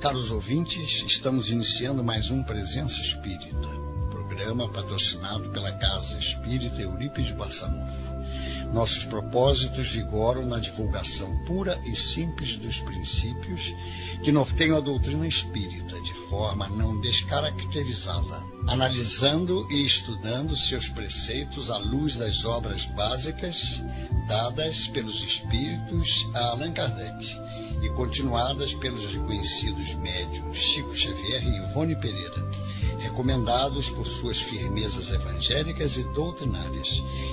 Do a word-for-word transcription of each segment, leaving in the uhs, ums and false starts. Caros ouvintes, estamos iniciando mais um Presença Espírita, programa patrocinado pela Casa Espírita Eurípedes Barsanulfo. Nossos propósitos vigoram na divulgação pura e simples dos princípios que norteiam a doutrina espírita, de forma a não descaracterizá-la, analisando e estudando seus preceitos à luz das obras básicas dadas pelos espíritos a Allan Kardec e continuadas pelos reconhecidos médiuns Chico Xavier e Yvonne Pereira, recomendados por suas firmezas evangélicas e doutrinárias,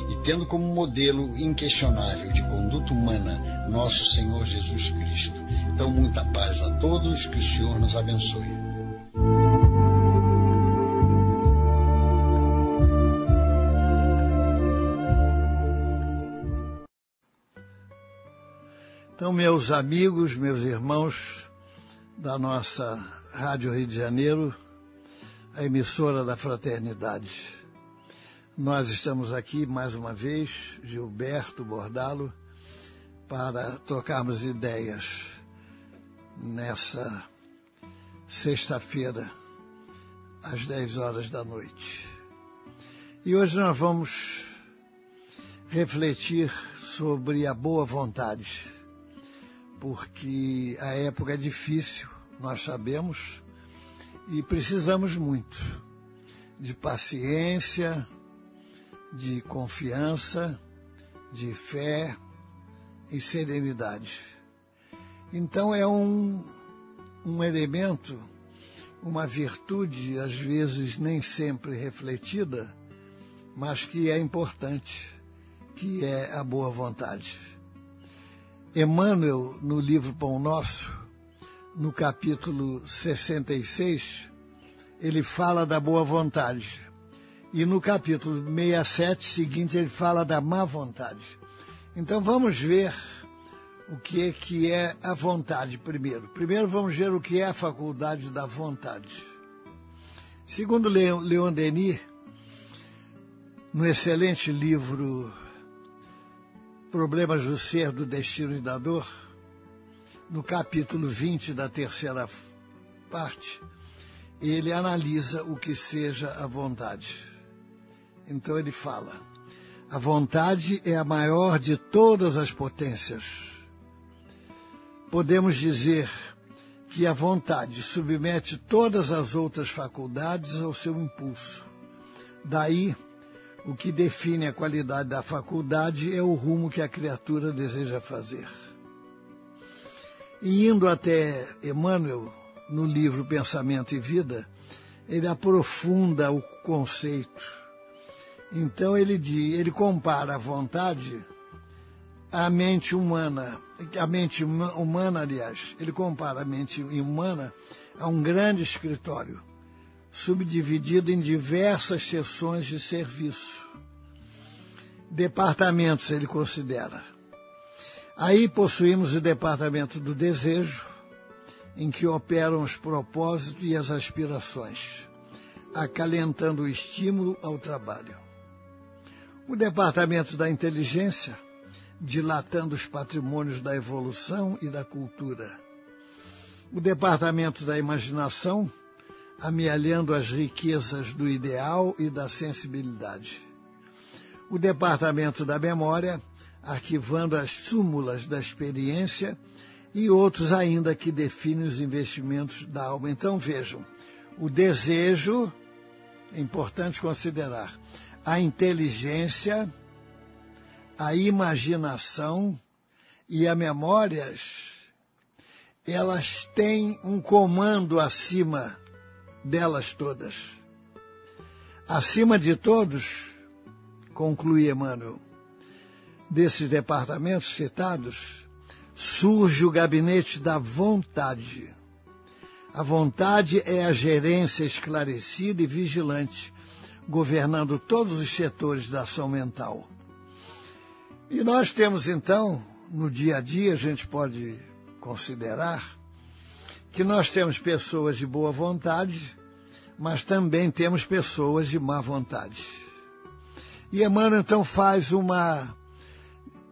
e tendo como modelo inquestionável de conduta humana nosso Senhor Jesus Cristo. Então, muita paz a todos, que o Senhor nos abençoe. Então, meus amigos, meus irmãos da nossa Rádio Rio de Janeiro, a emissora da fraternidade, nós estamos aqui mais uma vez, Gilberto Bordalo, para trocarmos ideias nessa sexta-feira, às dez horas da noite. E hoje nós vamos refletir sobre a boa vontade, porque a época é difícil, nós sabemos, e precisamos muito de paciência, de confiança, de fé e serenidade. Então é um, um elemento, uma virtude, às vezes nem sempre refletida, mas que é importante, que é a boa vontade. Emmanuel, no livro Pão Nosso, no capítulo sessenta e seis, ele fala da boa vontade. E no capítulo sessenta e sete seguinte, ele fala da má vontade. Então vamos ver o que é, que é a vontade primeiro. Primeiro vamos ver o que é a faculdade da vontade. Segundo Leon Denis, no excelente livro Problemas do Ser, do Destino e da Dor, no capítulo vinte da terceira parte, ele analisa o que seja a vontade. Então ele fala: a vontade é a maior de todas as potências. Podemos dizer que a vontade submete todas as outras faculdades ao seu impulso. Daí, o que define a qualidade da faculdade é o rumo que a criatura deseja fazer. E indo até Emmanuel, no livro Pensamento e Vida, ele aprofunda o conceito. Então ele, diz, ele compara a vontade à mente humana, a mente humana, aliás, ele compara a mente humana a um grande escritório, subdividido em diversas seções de serviço. Departamentos, ele considera. Aí possuímos o departamento do desejo, em que operam os propósitos e as aspirações, acalentando o estímulo ao trabalho. O departamento da inteligência, dilatando os patrimônios da evolução e da cultura. O departamento da imaginação, amealhando as riquezas do ideal e da sensibilidade. O departamento da memória, arquivando as súmulas da experiência e outros ainda que definem os investimentos da alma. Então vejam, o desejo, é importante considerar, a inteligência, a imaginação e a memórias, elas têm um comando acima delas todas. Acima de todos, conclui Emmanuel, desses departamentos citados, surge o gabinete da vontade. A vontade é a gerência esclarecida e vigilante, governando todos os setores da ação mental. E nós temos, então, no dia a dia, a gente pode considerar que nós temos pessoas de boa vontade, mas também temos pessoas de má vontade. E Emmanuel, então, faz uma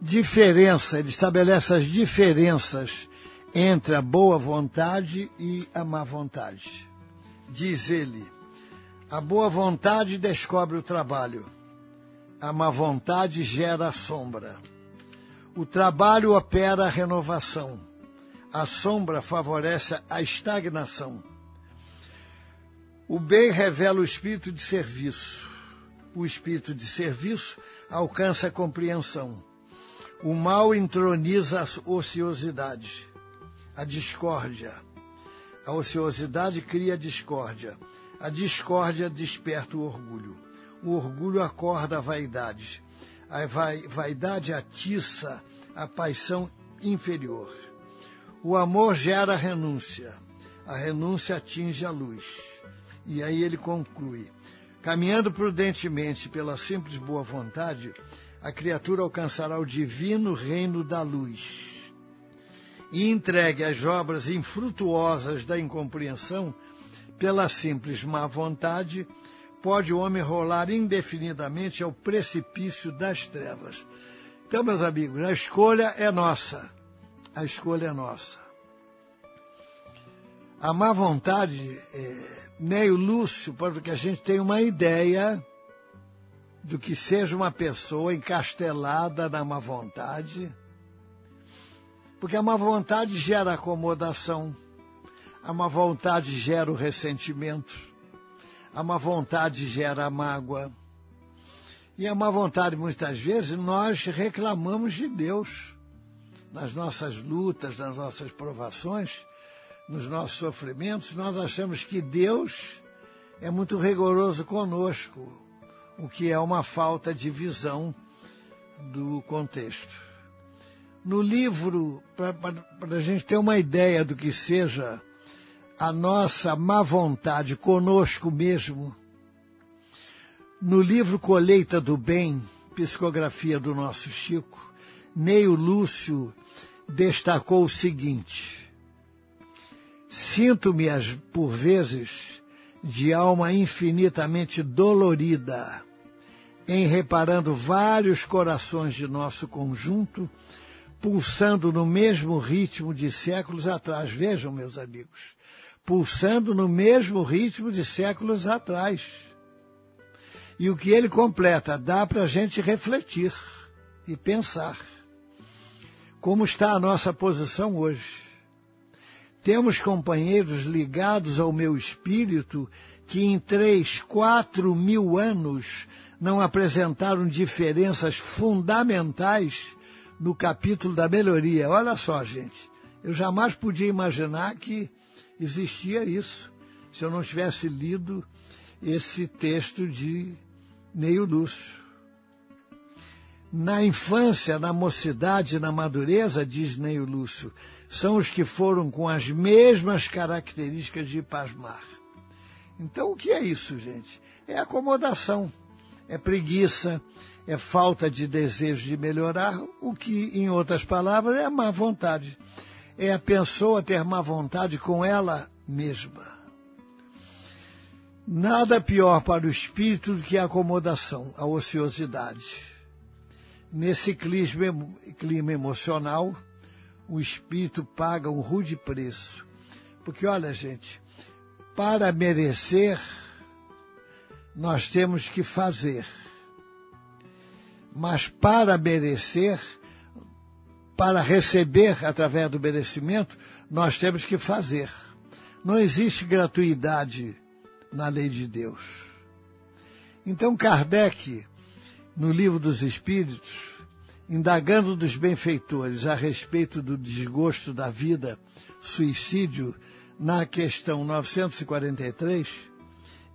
diferença, ele estabelece as diferenças entre a boa vontade e a má vontade. Diz ele, a boa vontade descobre o trabalho, a má vontade gera a sombra. O trabalho opera a renovação, a sombra favorece a estagnação. O bem revela o espírito de serviço, o espírito de serviço alcança a compreensão. O mal entroniza a ociosidade, a discórdia. A ociosidade cria a discórdia. A discórdia desperta o orgulho. O orgulho acorda a vaidade. A vaidade atiça a paixão inferior. O amor gera renúncia. A renúncia atinge a luz. E aí ele conclui. Caminhando prudentemente pela simples boa vontade, a criatura alcançará o divino reino da luz. E entregue às obras infrutuosas da incompreensão, pela simples má vontade, pode o homem rolar indefinidamente ao precipício das trevas. Então, meus amigos, a escolha é nossa. A escolha é nossa. A má vontade, é, Neio Lúcio, para que a gente tenha uma ideia do que seja uma pessoa encastelada na má vontade, porque a má vontade gera acomodação, a má vontade gera o ressentimento. A má vontade gera mágoa. E a má vontade, muitas vezes, nós reclamamos de Deus. Nas nossas lutas, nas nossas provações, nos nossos sofrimentos, nós achamos que Deus é muito rigoroso conosco, o que é uma falta de visão do contexto. No livro, para a gente ter uma ideia do que seja a nossa má vontade conosco mesmo, no livro Colheita do Bem, psicografia do nosso Chico, Neio Lúcio destacou o seguinte: sinto-me, por vezes, de alma infinitamente dolorida, em reparando vários corações de nosso conjunto, pulsando no mesmo ritmo de séculos atrás. Vejam, meus amigos, pulsando no mesmo ritmo de séculos atrás. E o que ele completa, dá para a gente refletir e pensar. Como está a nossa posição hoje? Temos companheiros ligados ao meu espírito que em três, quatro mil anos não apresentaram diferenças fundamentais no capítulo da melhoria. Olha só, gente, eu jamais podia imaginar que existia isso, se eu não tivesse lido esse texto de Neio Lúcio. Na infância, na mocidade, na madureza, diz Neio Lúcio, são os que foram com as mesmas características de pasmar. Então, o que é isso, gente? É acomodação, é preguiça, é falta de desejo de melhorar, o que, em outras palavras, é a má vontade. É a pessoa ter má vontade com ela mesma. Nada pior para o espírito do que a acomodação, a ociosidade. Nesse clima, clima emocional, o espírito paga um rude preço. Porque, olha, gente, para merecer, nós temos que fazer. Mas para merecer... Para receber, através do merecimento, nós temos que fazer. Não existe gratuidade na lei de Deus. Então, Kardec, no Livro dos Espíritos, indagando dos benfeitores a respeito do desgosto da vida, suicídio, na questão novecentos e quarenta e três,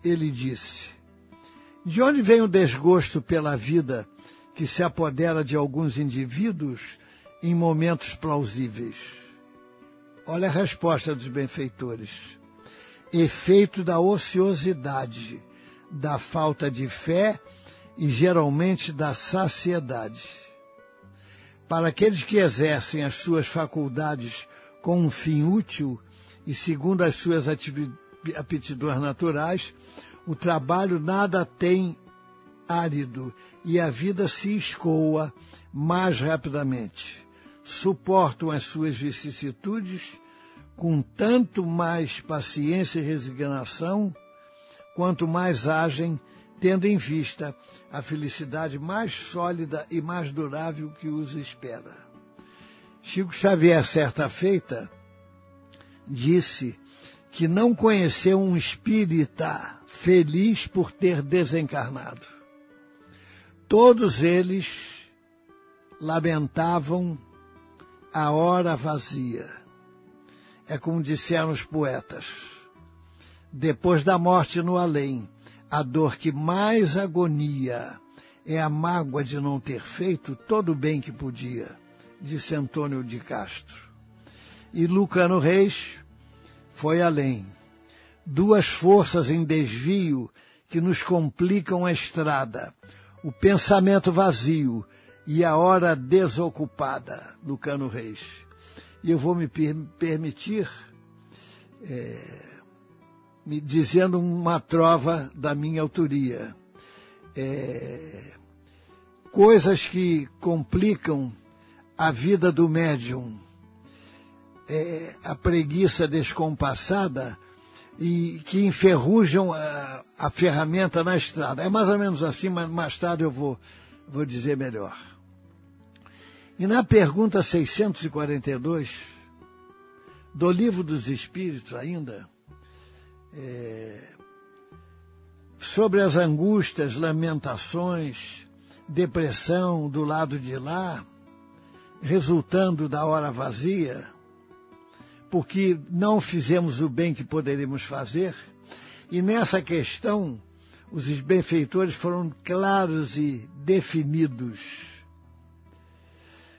ele disse: de onde vem o desgosto pela vida que se apodera de alguns indivíduos em momentos plausíveis? Olha a resposta dos benfeitores. Efeito da ociosidade, da falta de fé e geralmente da saciedade. Para aqueles que exercem as suas faculdades com um fim útil e segundo as suas aptidões naturais, o trabalho nada tem árido e a vida se escoa mais rapidamente. suportam as suas vicissitudes com tanto mais paciência e resignação, quanto mais agem, tendo em vista a felicidade mais sólida e mais durável que os espera. Chico Xavier, certa feita, disse que não conheceu um espírita feliz por ter desencarnado. Todos eles lamentavam a hora vazia. É como disseram os poetas: depois da morte no além, a dor que mais agonia é a mágoa de não ter feito todo o bem que podia, disse Antônio de Castro. E Luciano Reis foi além. Duas forças em desvio que nos complicam a estrada: o pensamento vazio e a hora desocupada, Luciano Reis. E eu vou me per permitir, é, me dizendo uma trova da minha autoria. É, coisas que complicam a vida do médium. É, a preguiça descompassada e que enferrujam a, a ferramenta na estrada. É mais ou menos assim, mas mais tarde eu vou, vou dizer melhor. E na pergunta seiscentos e quarenta e dois, do Livro dos Espíritos ainda, é, sobre as angústias, lamentações, depressão do lado de lá, resultando da hora vazia, porque não fizemos o bem que poderíamos fazer. E nessa questão, os benfeitores foram claros e definidos.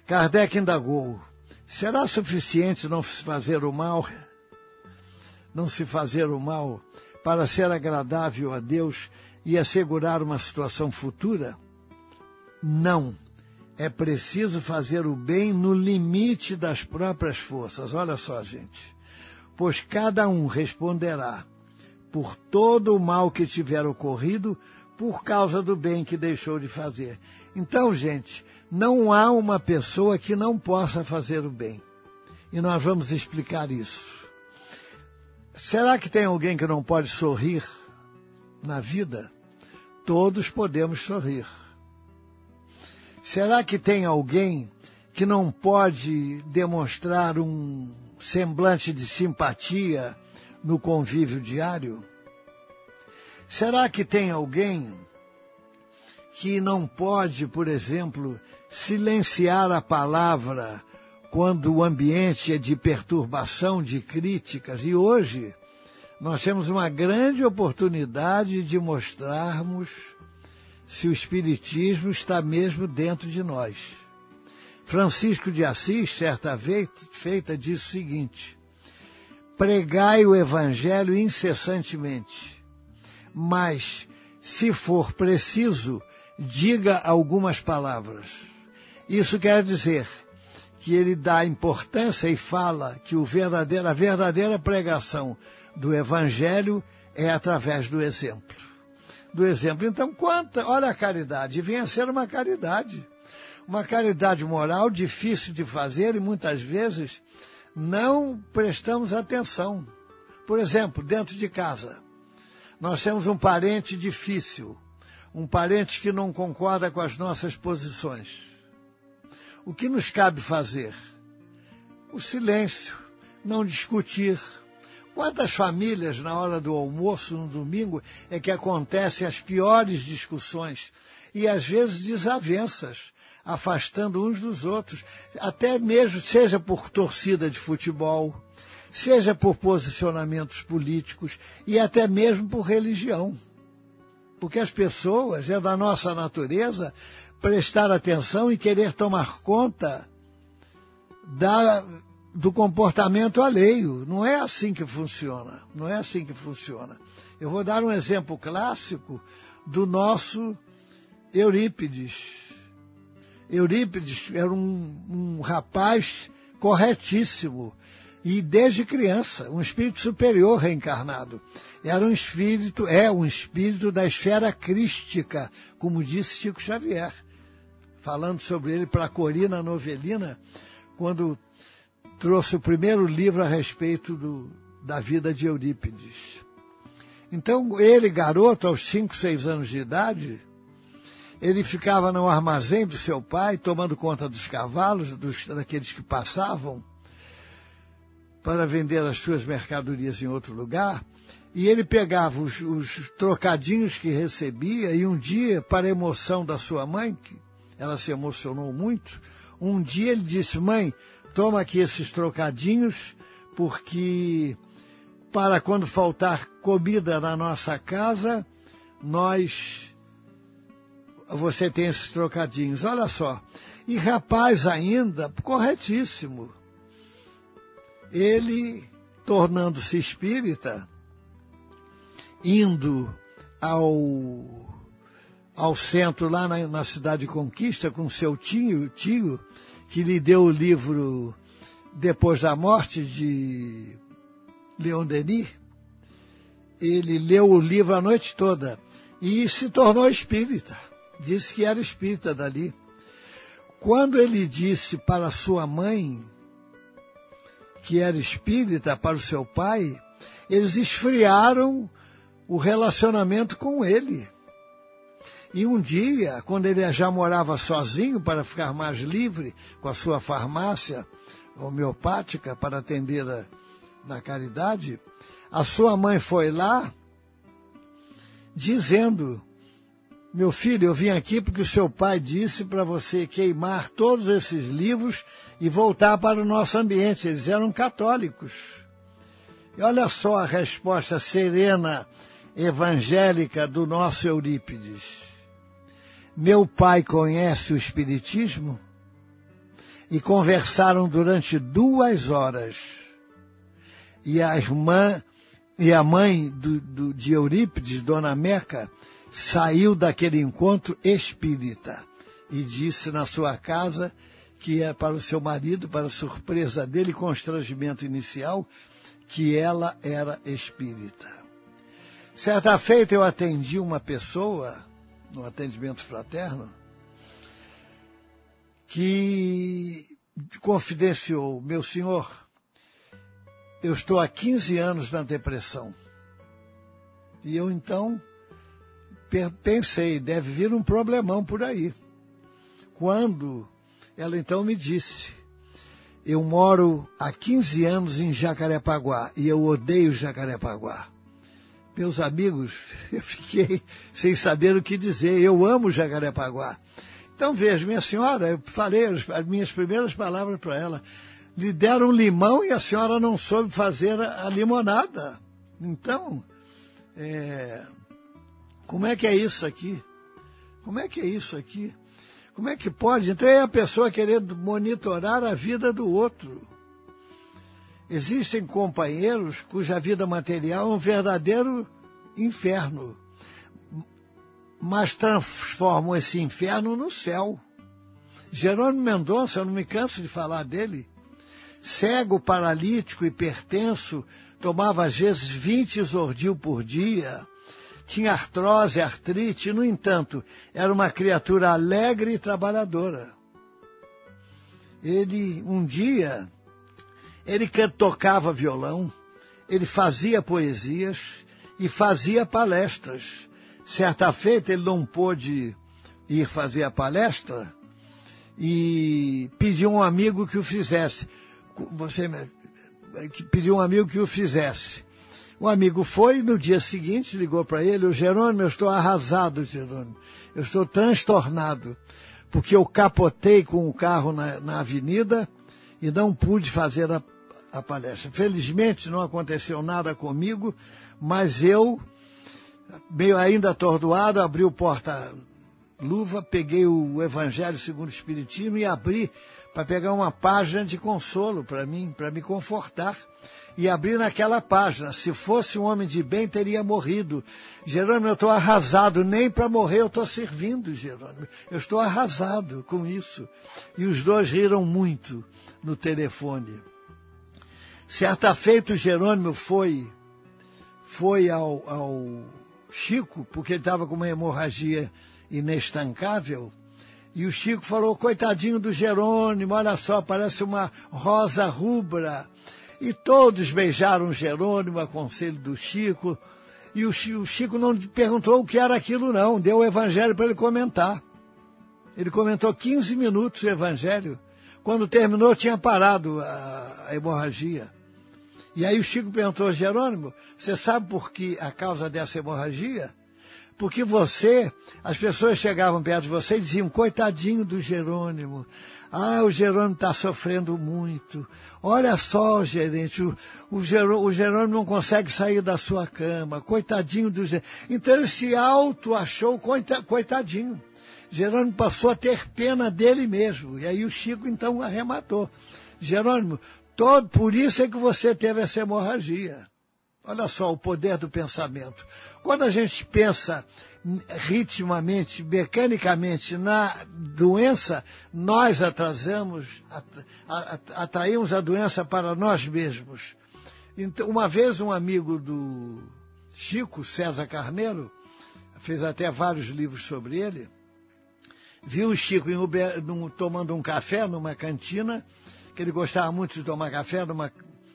Kardec indagou: será suficiente não se fazer o mal, não se fazer o mal para ser agradável a Deus e assegurar uma situação futura? Não. É preciso fazer o bem no limite das próprias forças. Olha só, gente. Pois cada um responderá por todo o mal que tiver ocorrido por causa do bem que deixou de fazer. Então, gente, não há uma pessoa que não possa fazer o bem. E nós vamos explicar isso. Será que tem alguém que não pode sorrir na vida? Todos podemos sorrir. Será que tem alguém que não pode demonstrar um semblante de simpatia no convívio diário? Será que tem alguém que não pode, por exemplo, silenciar a palavra quando o ambiente é de perturbação, de críticas? E hoje nós temos uma grande oportunidade de mostrarmos se o Espiritismo está mesmo dentro de nós. Francisco de Assis, certa feita, disse o seguinte: pregai o Evangelho incessantemente, mas, se for preciso, diga algumas palavras. Isso quer dizer que ele dá importância e fala que o verdadeiro, a verdadeira pregação do Evangelho é através do exemplo. do exemplo. Então, quanta, olha a caridade, venha ser uma caridade. Uma caridade moral, difícil de fazer e muitas vezes não prestamos atenção. Por exemplo, dentro de casa, nós temos um parente difícil, um parente que não concorda com as nossas posições. O que nos cabe fazer? O silêncio, não discutir. Quantas famílias, na hora do almoço, no domingo, é que acontecem as piores discussões e, às vezes, desavenças, afastando uns dos outros, até mesmo seja por torcida de futebol, seja por posicionamentos políticos e até mesmo por religião. Porque as pessoas, é da nossa natureza, prestar atenção e querer tomar conta da... do comportamento alheio. Não é assim que funciona, não é assim que funciona. Eu vou dar um exemplo clássico do nosso Eurípides. Eurípides era um, um rapaz corretíssimo e desde criança, um espírito superior reencarnado. Era um espírito, é um espírito da esfera crística, como disse Chico Xavier, falando sobre ele para Corina Novelina, quando trouxe o primeiro livro a respeito do, da vida de Eurípides. Então, ele, garoto, aos cinco, seis anos de idade, ele ficava no armazém do seu pai, tomando conta dos cavalos, dos, daqueles que passavam, para vender as suas mercadorias em outro lugar, e ele pegava os, os trocadinhos que recebia, e um dia, para a emoção da sua mãe, que ela se emocionou muito, um dia ele disse: mãe, toma aqui esses trocadinhos, porque para quando faltar comida na nossa casa, nós, você tem esses trocadinhos. Olha só, e rapaz ainda, corretíssimo, ele, tornando-se espírita, indo ao, ao centro lá na, na Cidade Conquista com seu tio, tio, que lhe deu o livro Depois da Morte, de Leon Denis. Ele leu o livro a noite toda e se tornou espírita. Disse que era espírita dali. Quando ele disse para sua mãe que era espírita, para o seu pai, eles esfriaram o relacionamento com ele. E um dia, quando ele já morava sozinho para ficar mais livre com a sua farmácia homeopática para atendê-la na caridade, a sua mãe foi lá dizendo: meu filho, eu vim aqui porque o seu pai disse para você queimar todos esses livros e voltar para o nosso ambiente. Eles eram católicos. E olha só a resposta serena, evangélica do nosso Eurípides. Meu pai conhece o Espiritismo? E conversaram durante duas horas. E a irmã e a mãe do, do, de Eurípides, Dona Meca, saiu daquele encontro espírita e disse na sua casa que é para o seu marido, para surpresa dele, constrangimento inicial, que ela era espírita. Certa feita eu atendi uma pessoa, no atendimento fraterno, que confidenciou: meu senhor, eu estou há quinze anos na depressão. E eu então pensei, deve vir um problemão por aí. Quando ela então me disse: eu moro há quinze anos em Jacarepaguá e eu odeio Jacarepaguá. Meus amigos, eu fiquei sem saber o que dizer. Eu amo Jacarepaguá. Então veja, minha senhora, eu falei as minhas primeiras palavras para ela. Lhe deram um limão e a senhora não soube fazer a limonada. Então, é... como é que é isso aqui? Como é que é isso aqui? Como é que pode? Então é a pessoa querendo monitorar a vida do outro. Existem companheiros cuja vida material é um verdadeiro inferno, mas transformam esse inferno no céu. Jerônimo Mendonça, eu não me canso de falar dele, cego, paralítico, hipertenso, tomava às vezes vinte exordil por dia, tinha artrose, artrite, no entanto, era uma criatura alegre e trabalhadora. Ele, um dia, ele tocava violão, ele fazia poesias e fazia palestras. Certa feita ele não pôde ir fazer a palestra e pediu um amigo que o fizesse. Você pediu um amigo que o fizesse. O amigo foi e no dia seguinte ligou para ele: o Jerônimo, eu estou arrasado, Jerônimo. Eu estou transtornado, porque eu capotei com o carro na, na avenida e não pude fazer a, a palestra. Felizmente não aconteceu nada comigo, mas eu, meio ainda atordoado, abri o porta-luva, peguei o Evangelho segundo o Espiritismo e abri para pegar uma página de consolo para mim, para me confortar. E abri naquela página: se fosse um homem de bem, teria morrido. Jerônimo, eu estou arrasado, nem para morrer eu estou servindo, Jerônimo. Eu estou arrasado com isso. E os dois riram muito no telefone. Certa feita, o Jerônimo foi, foi ao, ao Chico, porque ele estava com uma hemorragia inestancável, E o Chico falou, coitadinho do Jerônimo, olha só, parece uma rosa rubra. E todos beijaram Jerônimo, a conselho do Chico. E o Chico não perguntou o que era aquilo, não. Deu o Evangelho para ele comentar. Ele comentou quinze minutos o Evangelho. Quando terminou, tinha parado a, a hemorragia. E aí o Chico perguntou, Jerônimo, você sabe por que a causa dessa hemorragia? Porque você, as pessoas chegavam perto de você e diziam, coitadinho do Jerônimo, ah, o Jerônimo está sofrendo muito, olha só, gerente, o, o, Jerô, o Jerônimo não consegue sair da sua cama, coitadinho do Jerônimo. Então ele se auto-achou coitadinho. Jerônimo passou a ter pena dele mesmo. E aí o Chico, então, arrematou. Jerônimo, todo, por isso é que você teve essa hemorragia. Olha só o poder do pensamento. Quando a gente pensa ritmamente, mecanicamente na doença, nós atrasamos, atraímos a doença para nós mesmos. Então, uma vez um amigo do Chico, César Carneiro, fez até vários livros sobre ele, viu o Chico em Uber, num, tomando um café numa cantina, que ele gostava muito de tomar café numa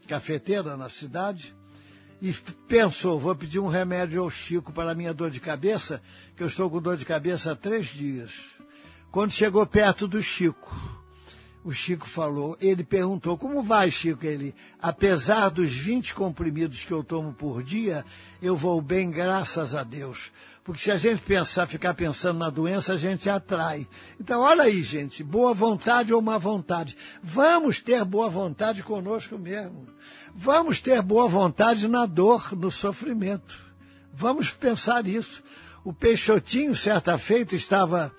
cafeteira na cidade, e pensou, vou pedir um remédio ao Chico para a minha dor de cabeça, que eu estou com dor de cabeça há três dias. Quando chegou perto do Chico, o Chico falou, ele perguntou, como vai, Chico? Ele, apesar dos vinte comprimidos que eu tomo por dia, eu vou bem, graças a Deus. Porque se a gente pensar, ficar pensando na doença, a gente atrai. Então, olha aí, gente, boa vontade ou má vontade. Vamos ter boa vontade conosco mesmo. Vamos ter boa vontade na dor, no sofrimento. Vamos pensar isso. O Peixotinho, certa feita, estava...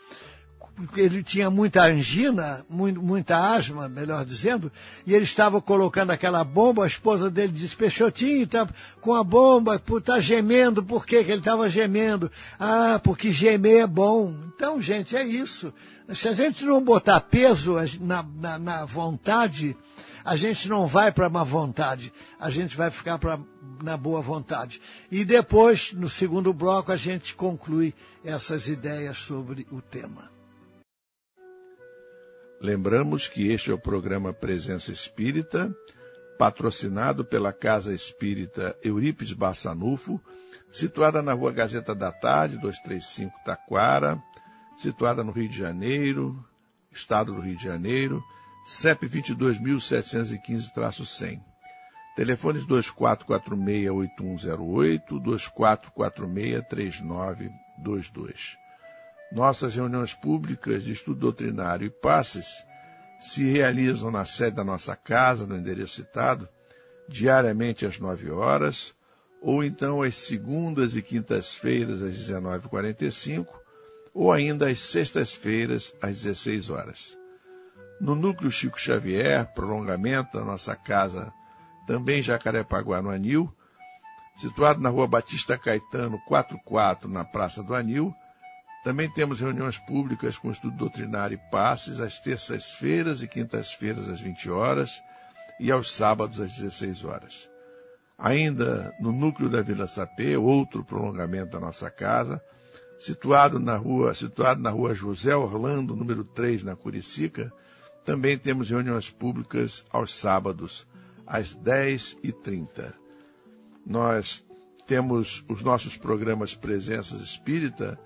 Ele tinha muita angina, muita asma, melhor dizendo, e ele estava colocando aquela bomba, a esposa dele disse, Peixotinho, está com a bomba, está gemendo, por quê que ele estava gemendo? Ah, porque gemer é bom. Então, gente, é isso. Se a gente não botar peso na, na, na vontade, a gente não vai para a má vontade, a gente vai ficar pra, na boa vontade. E depois, no segundo bloco, a gente conclui essas ideias sobre o tema. Lembramos que este é o programa Presença Espírita, patrocinado pela Casa Espírita Eurípedes Barsanulfo, situada na Rua Gazeta da Tarde, duzentos e trinta e cinco, Taquara, situada no Rio de Janeiro, Estado do Rio de Janeiro, C E P vinte e dois mil setecentos e quinze, cem. Telefones dois quatro quatro seis, oito um zero oito, dois quatro quatro seis, três nove dois dois. Nossas reuniões públicas de estudo doutrinário e passes se realizam na sede da nossa casa, no endereço citado, diariamente às nove horas, ou então às segundas e quintas-feiras às dezenove e quarenta e cinco, ou ainda às sextas-feiras às dezesseis horas. No Núcleo Chico Xavier, prolongamento da nossa casa, também em Jacarepaguá, no Anil, situado na Rua Batista Caetano, quarenta e quatro, na Praça do Anil. Também temos reuniões públicas com estudo doutrinário e passes às terças-feiras e quintas-feiras às vinte horas e aos sábados às dezesseis horas. Ainda no núcleo da Vila Sapê, outro prolongamento da nossa casa, situado na rua, situado na rua José Orlando, número três, na Curicica, também temos reuniões públicas aos sábados às dez e trinta. Nós temos os nossos programas Presenças Espírita,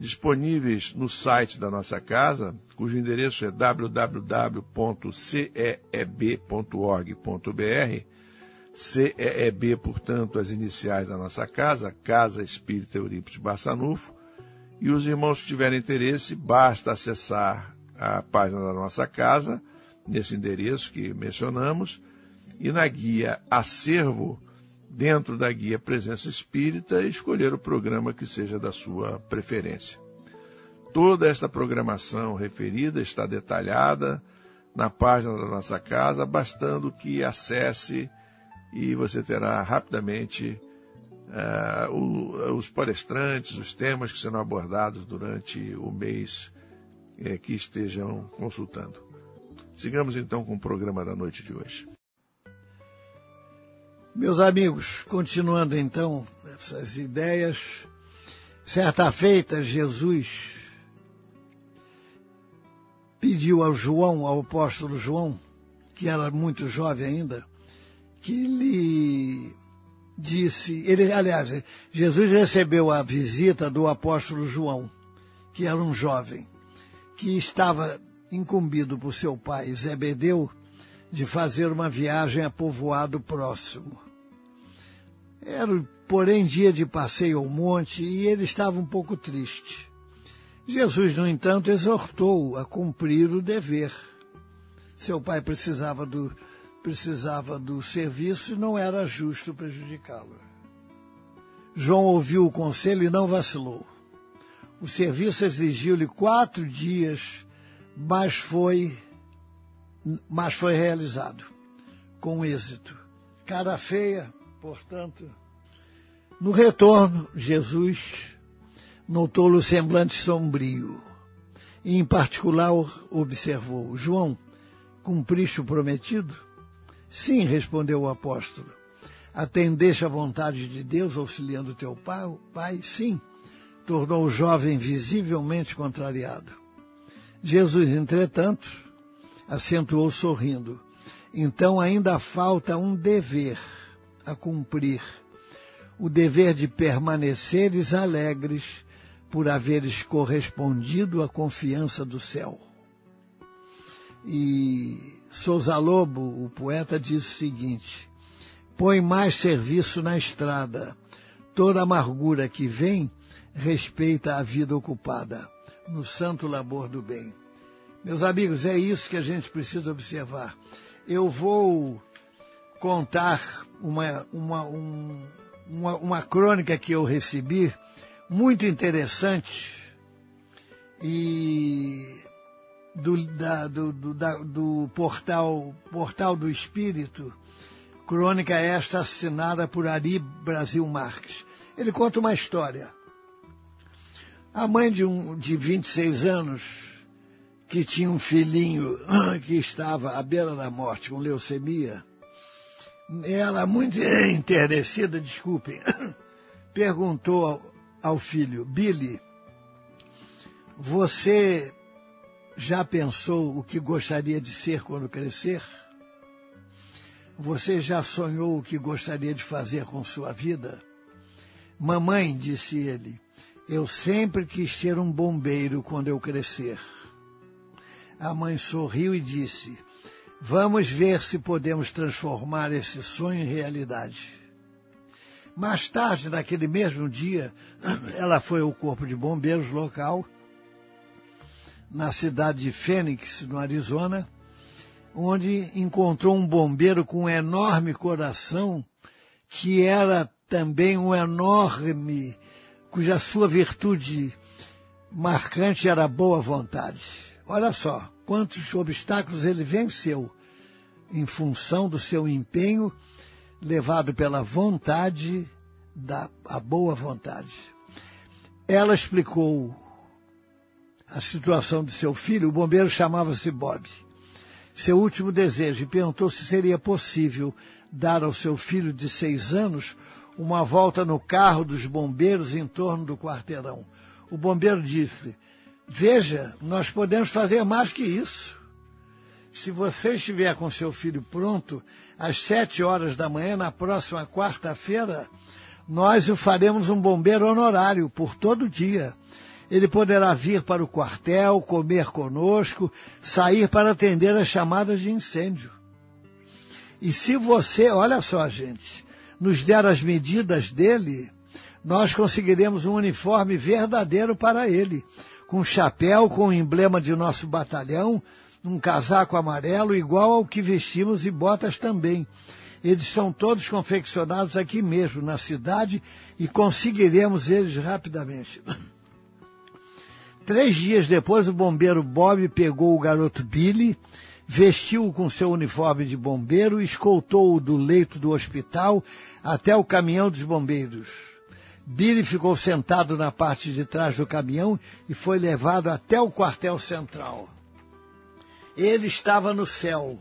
disponíveis no site da nossa casa, cujo endereço é w w w ponto c e b ponto org ponto b r. C E E B, portanto, as iniciais da nossa casa, Casa Espírita Eurípedes Barsanulfo. E os irmãos que tiverem interesse, basta acessar a página da nossa casa, nesse endereço que mencionamos, e na guia Acervo, dentro da guia Presença Espírita, escolher o programa que seja da sua preferência. Toda esta programação referida está detalhada na página da nossa casa, bastando que acesse e você terá rapidamente uh, o, os palestrantes, os temas que serão abordados durante o mês eh, que estejam consultando. Sigamos então com o programa da noite de hoje. Meus amigos, continuando então essas ideias, certa feita Jesus pediu ao João, ao apóstolo João, que era muito jovem ainda, que lhe disse... Ele, aliás, Jesus recebeu a visita do apóstolo João, que era um jovem, que estava incumbido por seu pai, Zebedeu, de fazer uma viagem a povoado próximo. Era, porém, dia de passeio ao monte e ele estava um pouco triste. Jesus, no entanto, exortou-o a cumprir o dever. Seu pai precisava do, precisava do serviço e não era justo prejudicá-lo. João ouviu o conselho e não vacilou. O serviço exigiu-lhe quatro dias, mas foi, mas foi realizado com êxito. Cara feia, portanto. No retorno, Jesus notou-lhe o semblante sombrio e, em particular, observou: João, cumpriste o prometido? Sim, respondeu o apóstolo. Atendeste à vontade de Deus, auxiliando teu pai? Sim. Tornou o jovem visivelmente contrariado. Jesus, entretanto, acentuou sorrindo: então ainda falta um dever a cumprir, o dever de permaneceres alegres por haveres correspondido à confiança do céu. E Sousa Lobo, o poeta, diz o seguinte: põe mais serviço na estrada, toda amargura que vem respeita a vida ocupada no santo labor do bem. Meus amigos, é isso que a gente precisa observar. Eu vou contar uma, uma, um, uma, uma crônica que eu recebi, muito interessante, e do, da, do, do, da, do portal, portal do Espírito, crônica esta assinada por Ari Brasil Marques. Ele conta uma história. A mãe de, um, de vinte e seis anos, que tinha um filhinho que estava à beira da morte com leucemia, ela, muito enternecida, desculpem, perguntou ao, ao filho: Billy, você já pensou o que gostaria de ser quando crescer? Você já sonhou o que gostaria de fazer com sua vida? Mamãe, disse ele, eu sempre quis ser um bombeiro quando eu crescer. A mãe sorriu e disse: vamos ver se podemos transformar esse sonho em realidade. Mais tarde, naquele mesmo dia, ela foi ao corpo de bombeiros local, na cidade de Phoenix, no Arizona, onde encontrou um bombeiro com um enorme coração, que era também um enorme... cuja sua virtude marcante era a boa vontade. Olha só, quantos obstáculos ele venceu em função do seu empenho, levado pela vontade, da a boa vontade. Ela explicou a situação de seu filho. O bombeiro chamava-se Bob. Seu último desejo, e perguntou se seria possível dar ao seu filho de seis anos uma volta no carro dos bombeiros em torno do quarteirão. O bombeiro disse: veja, nós podemos fazer mais que isso. Se você estiver com seu filho pronto, às sete horas da manhã, na próxima quarta-feira, nós o faremos um bombeiro honorário por todo o dia. Ele poderá vir para o quartel, comer conosco, sair para atender as chamadas de incêndio. E se você, olha só, gente, nos der as medidas dele, nós conseguiremos um uniforme verdadeiro para ele, com chapéu, com o emblema de nosso batalhão, um casaco amarelo igual ao que vestimos e botas também. Eles são todos confeccionados aqui mesmo, na cidade, e conseguiremos eles rapidamente. Três dias depois, o bombeiro Bob pegou o garoto Billy, vestiu-o com seu uniforme de bombeiro e escoltou-o do leito do hospital até o caminhão dos bombeiros. Billy ficou sentado na parte de trás do caminhão e foi levado até o quartel central. Ele estava no céu.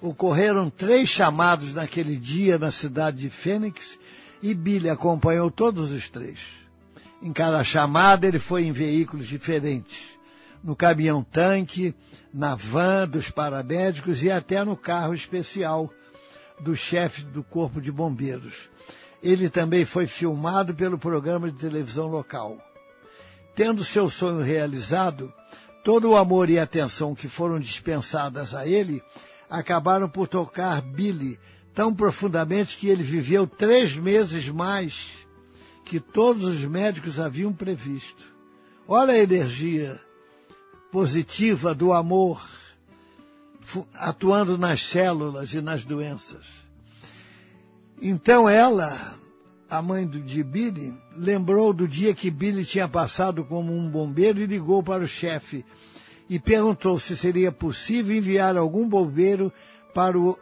Ocorreram três chamados naquele dia na cidade de Phoenix e Billy acompanhou todos os três. Em cada chamada ele foi em veículos diferentes. no caminhão-tanque, na van dos paramédicos e até no carro especial do chefe do Corpo de Bombeiros. Ele também foi filmado pelo programa de televisão local. Tendo seu sonho realizado, todo o amor e atenção que foram dispensadas a ele acabaram por tocar Billy tão profundamente que ele viveu três meses mais que todos os médicos haviam previsto. Olha a energia positiva do amor atuando nas células e nas doenças. Então ela, a mãe de Billy, lembrou do dia que Billy tinha passado como um bombeiro e ligou para o chefe e perguntou se seria possível enviar algum bombeiro para o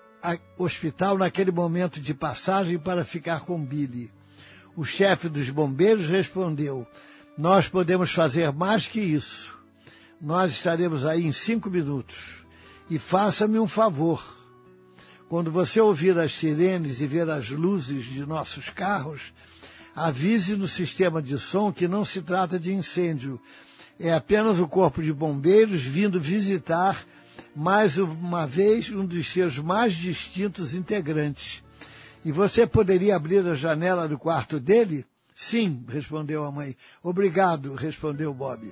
hospital naquele momento de passagem para ficar com Billy. O chefe dos bombeiros respondeu: nós podemos fazer mais que isso. Nós estaremos aí em cinco minutos. E faça-me um favor. Quando você ouvir as sirenes e ver as luzes de nossos carros, avise no sistema de som que não se trata de incêndio. É apenas o Corpo de Bombeiros vindo visitar, mais uma vez, um dos seus mais distintos integrantes. E você poderia abrir a janela do quarto dele? Sim, respondeu a mãe. Obrigado, respondeu Bob.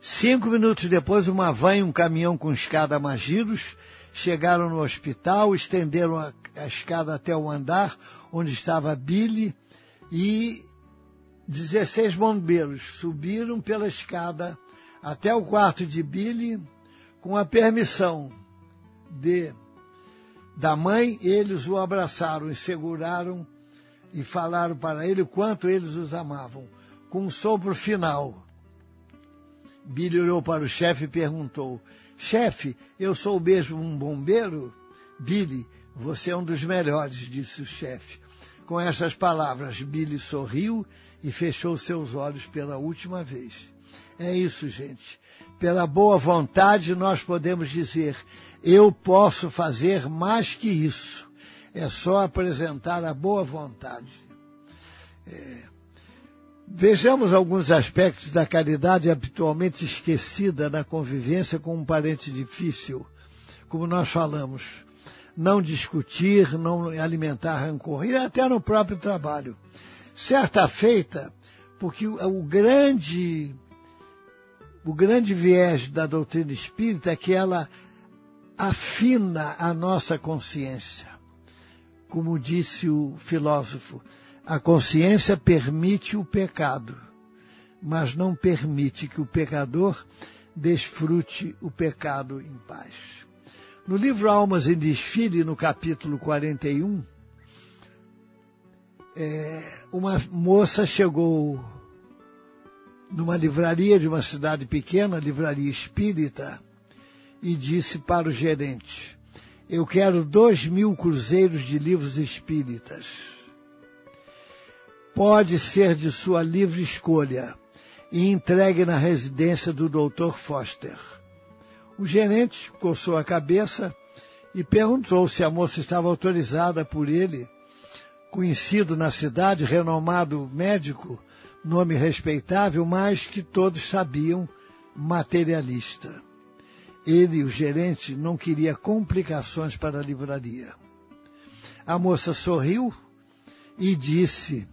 Cinco minutos depois, uma van e um caminhão com escada a magiros chegaram no hospital, estenderam a, a escada até o andar onde estava Billy e dezesseis bombeiros subiram pela escada até o quarto de Billy com a permissão de, da mãe. Eles o abraçaram e seguraram e falaram para ele o quanto eles os amavam. Com um sopro final, Billy olhou para o chefe e perguntou: chefe, eu sou mesmo um bombeiro? Billy, você é um dos melhores, disse o chefe. Com essas palavras, Billy sorriu e fechou seus olhos pela última vez. É isso, gente. Pela boa vontade, nós podemos dizer: eu posso fazer mais que isso. É só apresentar a boa vontade. É... Vejamos alguns aspectos da caridade habitualmente esquecida na convivência com um parente difícil, como nós falamos. Não discutir, não alimentar rancor, e até no próprio trabalho. Certa feita, porque o grande, o grande viés da doutrina espírita é que ela afina a nossa consciência. Como disse o filósofo, a consciência permite o pecado, mas não permite que o pecador desfrute o pecado em paz. No livro Almas em Desfile, no capítulo quarenta e um, é, uma moça chegou numa livraria de uma cidade pequena, livraria espírita, e disse para o gerente: eu quero dois mil cruzeiros de livros espíritas. Pode ser de sua livre escolha e entregue na residência do doutor Foster. O gerente coçou a cabeça e perguntou se a moça estava autorizada por ele, conhecido na cidade, renomado médico, nome respeitável, mas que todos sabiam, materialista. Ele, o gerente, não queria complicações para a livraria. A moça sorriu e disse: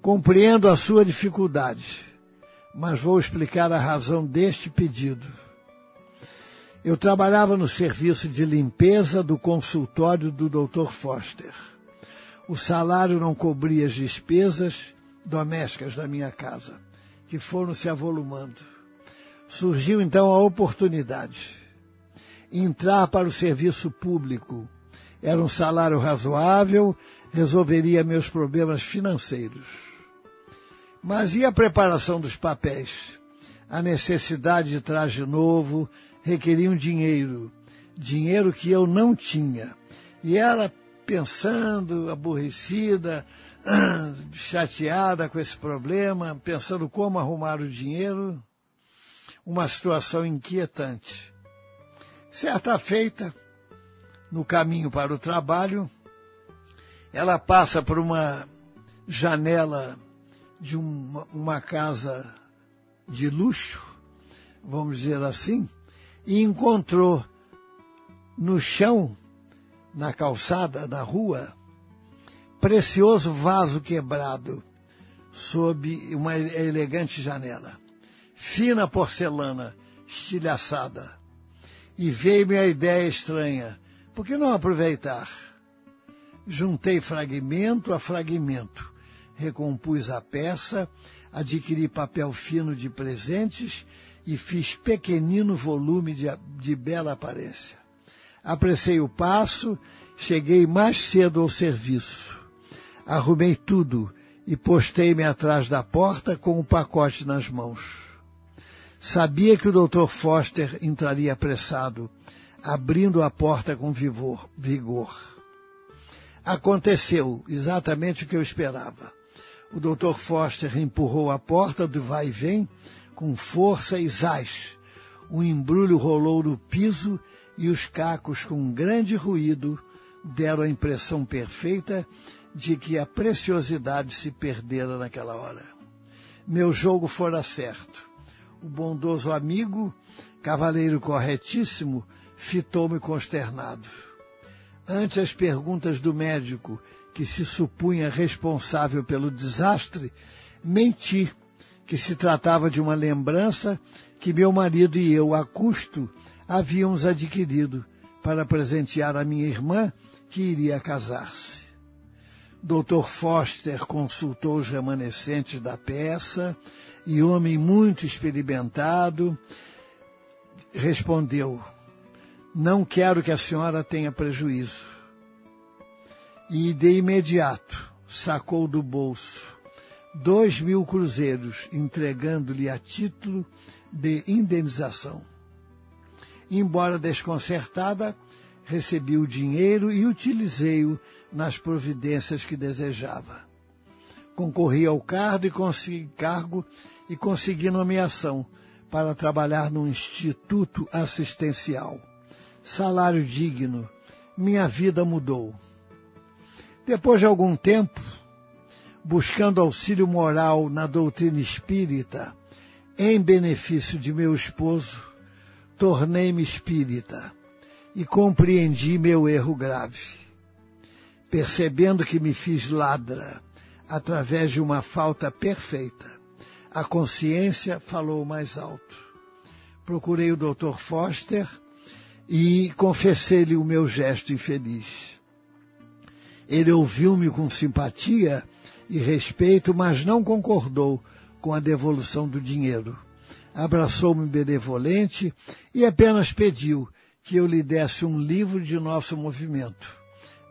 compreendo a sua dificuldade, mas vou explicar a razão deste pedido. Eu trabalhava no serviço de limpeza do consultório do doutor Foster. O salário não cobria as despesas domésticas da minha casa, que foram se avolumando. Surgiu então a oportunidade. Entrar para o serviço público era um salário razoável, resolveria meus problemas financeiros. Mas e a preparação dos papéis? A necessidade de traje novo requeria um dinheiro, dinheiro que eu não tinha. E ela, pensando, aborrecida, chateada com esse problema, pensando como arrumar o dinheiro, uma situação inquietante. Certa feita, no caminho para o trabalho, ela passa por uma janela de uma, uma casa de luxo, vamos dizer assim, e encontrou no chão, na calçada da rua, precioso vaso quebrado sob uma elegante janela, fina porcelana estilhaçada. E veio-me a ideia estranha, por que não aproveitar? Juntei fragmento a fragmento, recompus a peça, adquiri papel fino de presentes e fiz pequenino volume de, de bela aparência. Apressei o passo, cheguei mais cedo ao serviço. Arrumei tudo e postei-me atrás da porta com o pacote nas mãos. Sabia que o doutor Foster entraria apressado, abrindo a porta com vigor. Aconteceu exatamente o que eu esperava. O doutor Foster empurrou a porta do vai e vem com força e zás. Um embrulho rolou no piso e os cacos, com um grande ruído, deram a impressão perfeita de que a preciosidade se perdera naquela hora. Meu jogo fora certo. O bondoso amigo, cavaleiro corretíssimo, fitou-me consternado. Ante as perguntas do médico, que se supunha responsável pelo desastre, menti que se tratava de uma lembrança que meu marido e eu, a custo, havíamos adquirido para presentear a minha irmã, que iria casar-se. doutor Foster consultou os remanescentes da peça e, homem muito experimentado, respondeu: não quero que a senhora tenha prejuízo. E de imediato sacou do bolso dois mil cruzeiros, entregando-lhe a título de indenização. Embora desconcertada, recebi o dinheiro e utilizei-o nas providências que desejava. Concorri ao cargo e consegui, cargo e consegui nomeação para trabalhar num instituto assistencial. Salário digno. Minha vida mudou. Depois de algum tempo, buscando auxílio moral na doutrina espírita, em benefício de meu esposo, tornei-me espírita e compreendi meu erro grave. Percebendo que me fiz ladra através de uma falta perfeita, a consciência falou mais alto. Procurei o doutor Foster e confessei-lhe o meu gesto infeliz. Ele ouviu-me com simpatia e respeito, mas não concordou com a devolução do dinheiro. Abraçou-me benevolente e apenas pediu que eu lhe desse um livro de nosso movimento,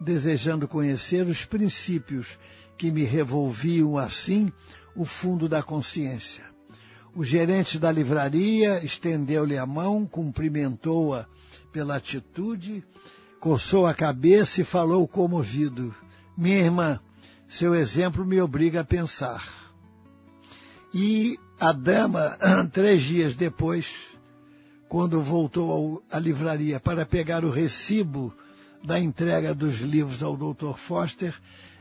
desejando conhecer os princípios que me revolviam assim o fundo da consciência. O gerente da livraria estendeu-lhe a mão, cumprimentou-a pela atitude, coçou a cabeça e falou comovido: minha irmã, seu exemplo me obriga a pensar. E a dama, três dias depois, quando voltou à livraria para pegar o recibo da entrega dos livros ao doutor Foster,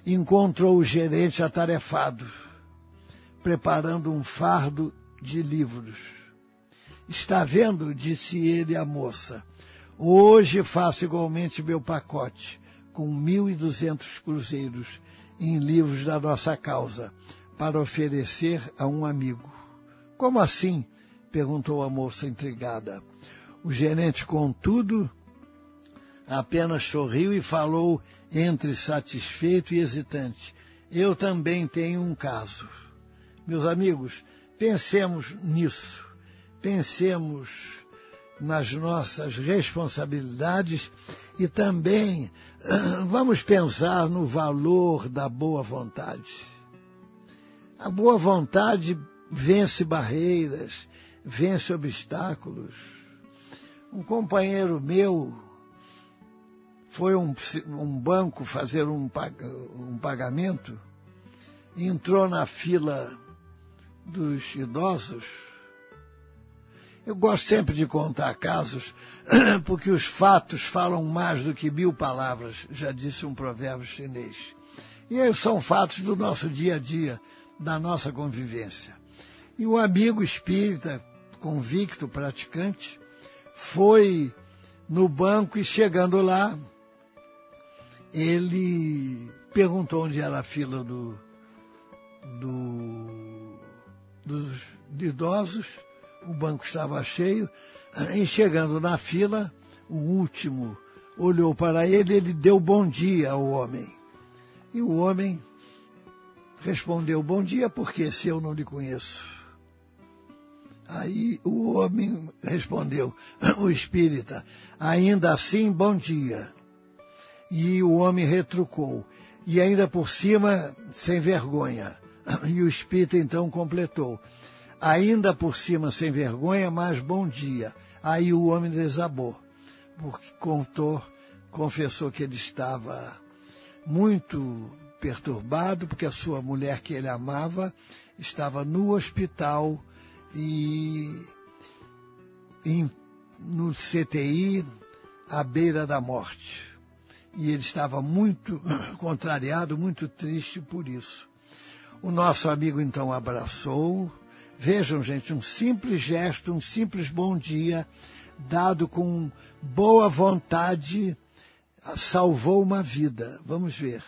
encontrou o gerente atarefado, preparando um fardo de livros. Está vendo, disse ele à moça, hoje faço igualmente meu pacote, com mil e duzentos cruzeiros em livros da nossa causa, para oferecer a um amigo. Como assim? Perguntou a moça intrigada. O gerente, contudo, apenas sorriu e falou entre satisfeito e hesitante: eu também tenho um caso. Meus amigos, pensemos nisso. Pensemos nas nossas responsabilidades e também vamos pensar no valor da boa vontade. A boa vontade vence barreiras, vence obstáculos. Um companheiro meu foi um, um banco fazer um, um pagamento, entrou na fila dos idosos. Eu gosto sempre de contar casos, porque os fatos falam mais do que mil palavras, já disse um provérbio chinês. E são fatos do nosso dia a dia, da nossa convivência. E o amigo espírita, convicto praticante, foi no banco e, chegando lá, ele perguntou onde era a fila do, do, dos idosos. O banco estava cheio e, chegando na fila, o último olhou para ele, ele deu bom dia ao homem. E o homem respondeu: bom dia, por quê? Se eu não lhe conheço. Aí o homem respondeu, o espírita, ainda assim, bom dia. E o homem retrucou, e ainda por cima, sem vergonha. E o espírita então completou, ainda por cima, sem vergonha, mas bom dia. Aí o homem desabou, porque contou, confessou que ele estava muito perturbado, porque a sua mulher que ele amava estava no hospital e em, no C T I, à beira da morte. E ele estava muito contrariado, muito triste por isso. O nosso amigo então abraçou. Vejam, gente, um simples gesto, um simples bom dia, dado com boa vontade, salvou uma vida. Vamos ver.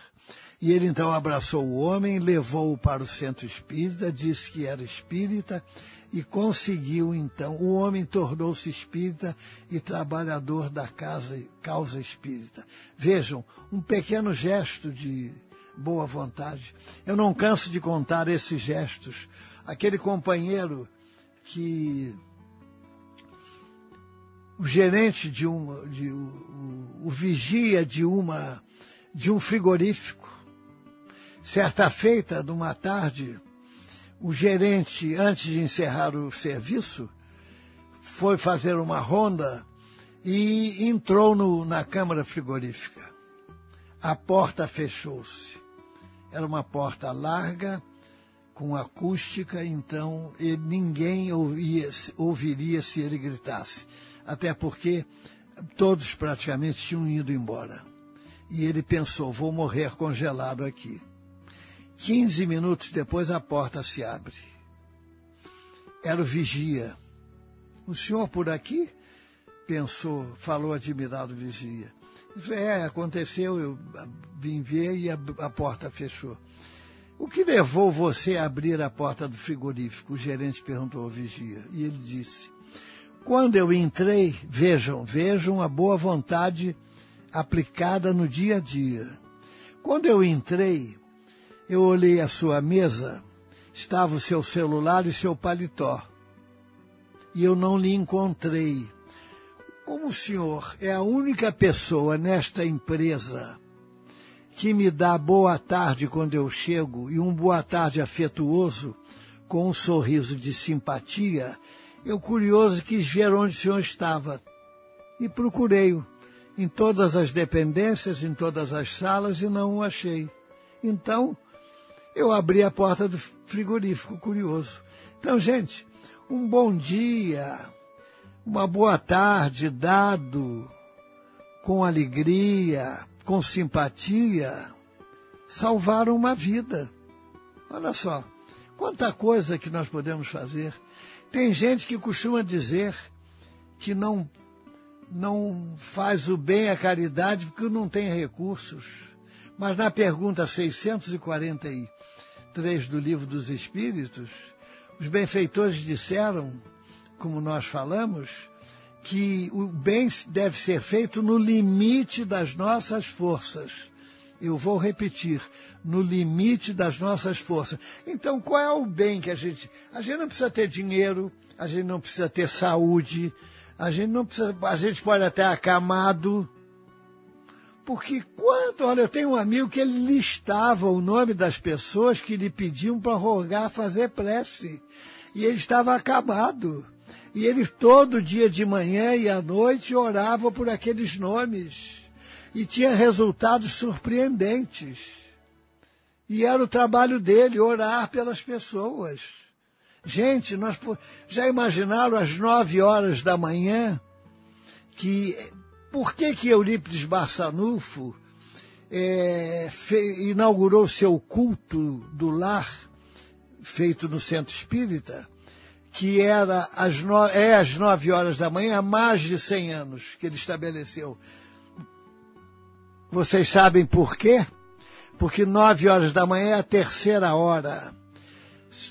E ele então abraçou o homem, levou-o para o centro espírita, disse que era espírita e conseguiu então. O homem tornou-se espírita e trabalhador da casa, causa espírita. Vejam, um pequeno gesto de boa vontade. Eu não canso de contar esses gestos. Aquele companheiro que... O gerente de um, de, o, o vigia de uma, de um frigorífico. Certa feita, numa tarde, o gerente, antes de encerrar o serviço, foi fazer uma ronda e entrou no, na câmara frigorífica. A porta fechou-se. Era uma porta larga, com acústica, então ele, ninguém ouvia, ouviria se ele gritasse. Até porque todos praticamente tinham ido embora. E ele pensou, vou morrer congelado aqui. quinze minutos depois a porta se abre. Era o vigia. O senhor por aqui? Pensou, falou admirado o vigia. É, aconteceu, eu vim ver e a, a porta fechou. O que levou você a abrir a porta do frigorífico? O gerente perguntou ao vigia. E ele disse... Quando eu entrei, vejam, vejam a boa vontade aplicada no dia a dia. Quando eu entrei, eu olhei a sua mesa, estava o seu celular e seu paletó. E eu não lhe encontrei. Como o senhor é a única pessoa nesta empresa que me dá boa tarde quando eu chego e um boa tarde afetuoso, com um sorriso de simpatia... Eu, curioso, quis ver onde o senhor estava e procurei-o em todas as dependências, em todas as salas e não o achei. Então, eu abri a porta do frigorífico, curioso. Então, gente, um bom dia, uma boa tarde dado com alegria, com simpatia, salvaram uma vida. Olha só, quanta coisa que nós podemos fazer. Tem gente que costuma dizer que não, não faz o bem à caridade porque não tem recursos. Mas na pergunta seiscentos e quarenta e três do Livro dos Espíritos, os benfeitores disseram, como nós falamos, que o bem deve ser feito no limite das nossas forças. Eu vou repetir, no limite das nossas forças. Então, qual é o bem que a gente... A gente não precisa ter dinheiro, a gente não precisa ter saúde, a gente não precisa... A gente pode até acamado. Porque quando... Olha, eu tenho um amigo que ele listava o nome das pessoas que lhe pediam para rogar, fazer prece. E ele estava acamado. E ele todo dia de manhã e à noite orava por aqueles nomes. E tinha resultados surpreendentes. E era o trabalho dele, orar pelas pessoas. Gente, nós já imaginaram às nove horas da manhã que... Por que que Eurípides Barsanulfo é, fe, inaugurou seu culto do lar, feito no Centro Espírita, que era às no... é às nove horas da manhã, há mais de cem anos que ele estabeleceu. Vocês sabem por quê? Porque nove horas da manhã é a terceira hora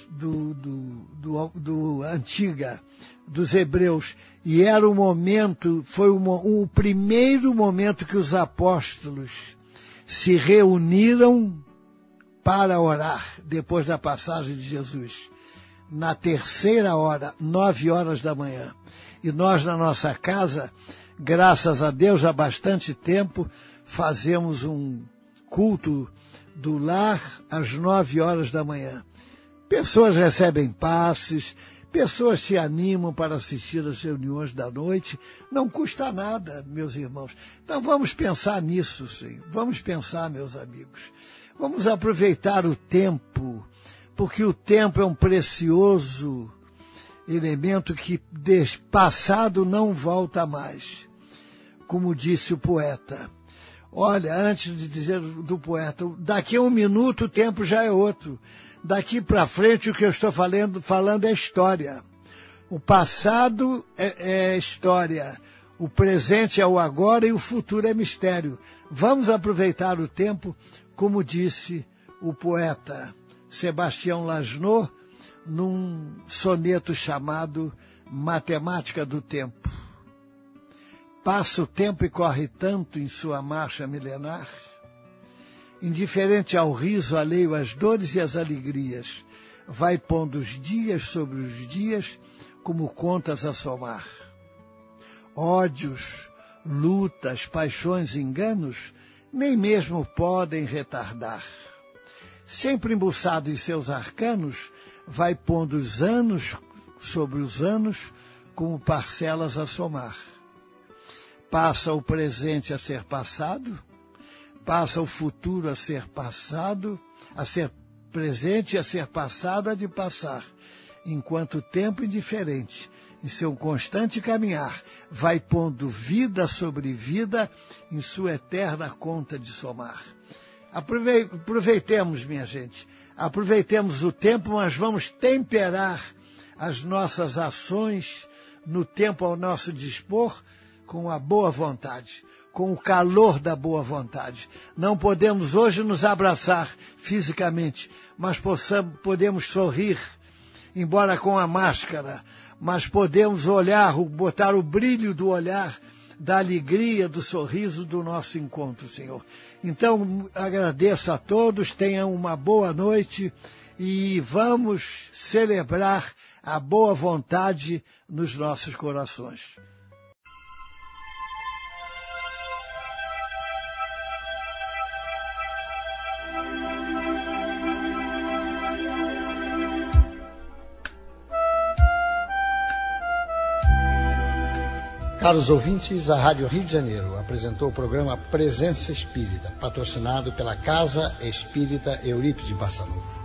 do, do, do, do antiga, dos hebreus. E era o momento, foi o, o primeiro momento que os apóstolos se reuniram para orar, depois da passagem de Jesus. Na terceira hora, nove horas da manhã. E nós, na nossa casa, graças a Deus, há bastante tempo, fazemos um culto do lar às nove horas da manhã. Pessoas recebem passes, pessoas se animam para assistir às reuniões da noite. Não custa nada, meus irmãos. Então vamos pensar nisso, sim. Vamos pensar, meus amigos. Vamos aproveitar o tempo, porque o tempo é um precioso elemento que, passado, não volta mais. Como disse o poeta. Olha, antes de dizer do poeta, daqui a um minuto o tempo já é outro. Daqui para frente o que eu estou falando, falando é história. O passado é, é história, o presente é o agora e o futuro é mistério. Vamos aproveitar o tempo, como disse o poeta Sebastião Lasnaux, num soneto chamado Matemática do Tempo. Passa o tempo e corre tanto em sua marcha milenar, indiferente ao riso, alheio às dores e às alegrias, vai pondo os dias sobre os dias, como contas a somar. Ódios, lutas, paixões, enganos, nem mesmo podem retardar. Sempre embuçado em seus arcanos, vai pondo os anos sobre os anos, como parcelas a somar. Passa o presente a ser passado, passa o futuro a ser passado, a ser presente e a ser passado a de passar, enquanto o tempo indiferente, em seu constante caminhar, vai pondo vida sobre vida em sua eterna conta de somar. Aproveitemos, minha gente, aproveitemos o tempo, mas vamos temperar as nossas ações no tempo ao nosso dispor, com a boa vontade, com o calor da boa vontade. Não podemos hoje nos abraçar fisicamente, mas possamos, podemos sorrir, embora com a máscara, mas podemos olhar, botar o brilho do olhar, da alegria, do sorriso do nosso encontro, Senhor. Então, agradeço a todos, tenham uma boa noite e vamos celebrar a boa vontade nos nossos corações. Caros ouvintes, a Rádio Rio de Janeiro apresentou o programa Presença Espírita, patrocinado pela Casa Espírita Eurípedes Barsanulfo.